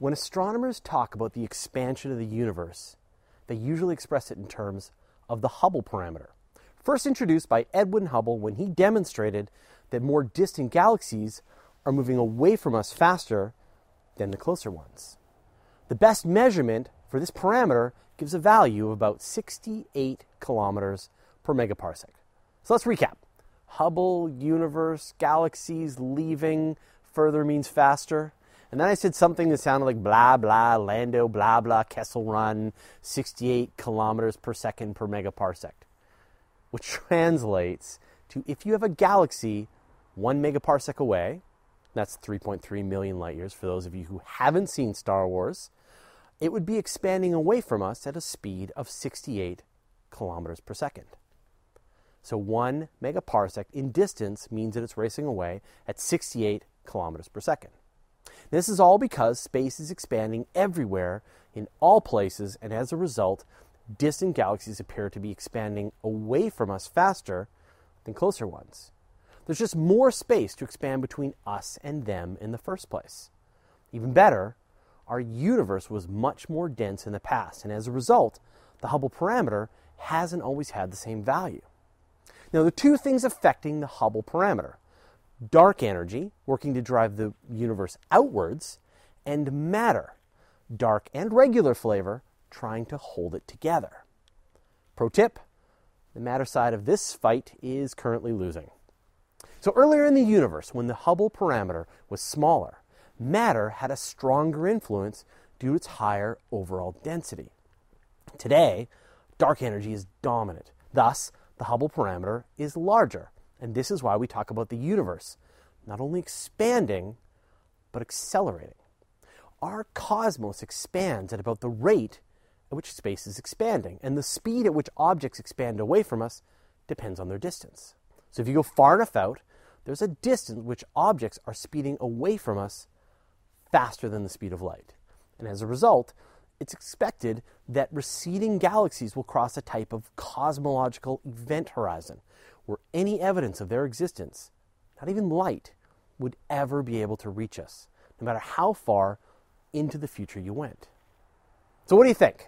When astronomers talk about the expansion of the universe, they usually express it in terms of the Hubble parameter, first introduced by Edwin Hubble when he demonstrated that more distant galaxies are moving away from us faster than the closer ones. The best measurement for this parameter gives a value of about 68 kilometers per megaparsec. So let's recap. Hubble, universe, galaxies, leaving, further means faster. And then I said something that sounded like blah, blah, Lando, blah, blah, Kessel Run, 68 kilometers per second per megaparsec, which translates to if you have a galaxy 1 megaparsec away, that's 3.3 million light years for those of you who haven't seen Star Wars, it would be expanding away from us at a speed of 68 kilometers per second. So 1 megaparsec in distance means that it's racing away at 68 kilometers per second. This is all because space is expanding everywhere, in all places, and as a result, distant galaxies appear to be expanding away from us faster than closer ones. There's just more space to expand between us and them in the first place. Even better, our universe was much more dense in the past, and as a result, the Hubble parameter hasn't always had the same value. Now, there are two things affecting the Hubble parameter: dark energy, working to drive the universe outwards, and matter, dark and regular flavor, trying to hold it together. Pro tip, the matter side of this fight is currently losing. So earlier in the universe, when the Hubble parameter was smaller, matter had a stronger influence due to its higher overall density. Today, dark energy is dominant. Thus, the Hubble parameter is larger. And this is why we talk about the universe not only expanding, but accelerating. Our cosmos expands at about the rate at which space is expanding, and the speed at which objects expand away from us depends on their distance. So if you go far enough out, there's a distance which objects are speeding away from us faster than the speed of light. And as a result, it's expected that receding galaxies will cross a type of cosmological event horizon, where any evidence of their existence, not even light, would ever be able to reach us, no matter how far into the future you went. So what do you think?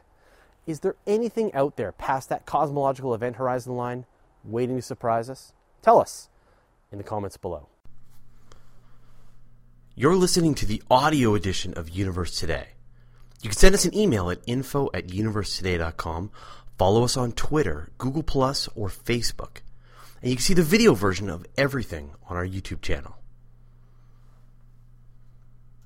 Is there anything out there past that cosmological event horizon line waiting to surprise us? Tell us in the comments below. You're listening to the audio edition of Universe Today. You can send us an email at info@universetoday.com, follow us on Twitter, Google+, or Facebook. And you can see the video version of everything on our YouTube channel.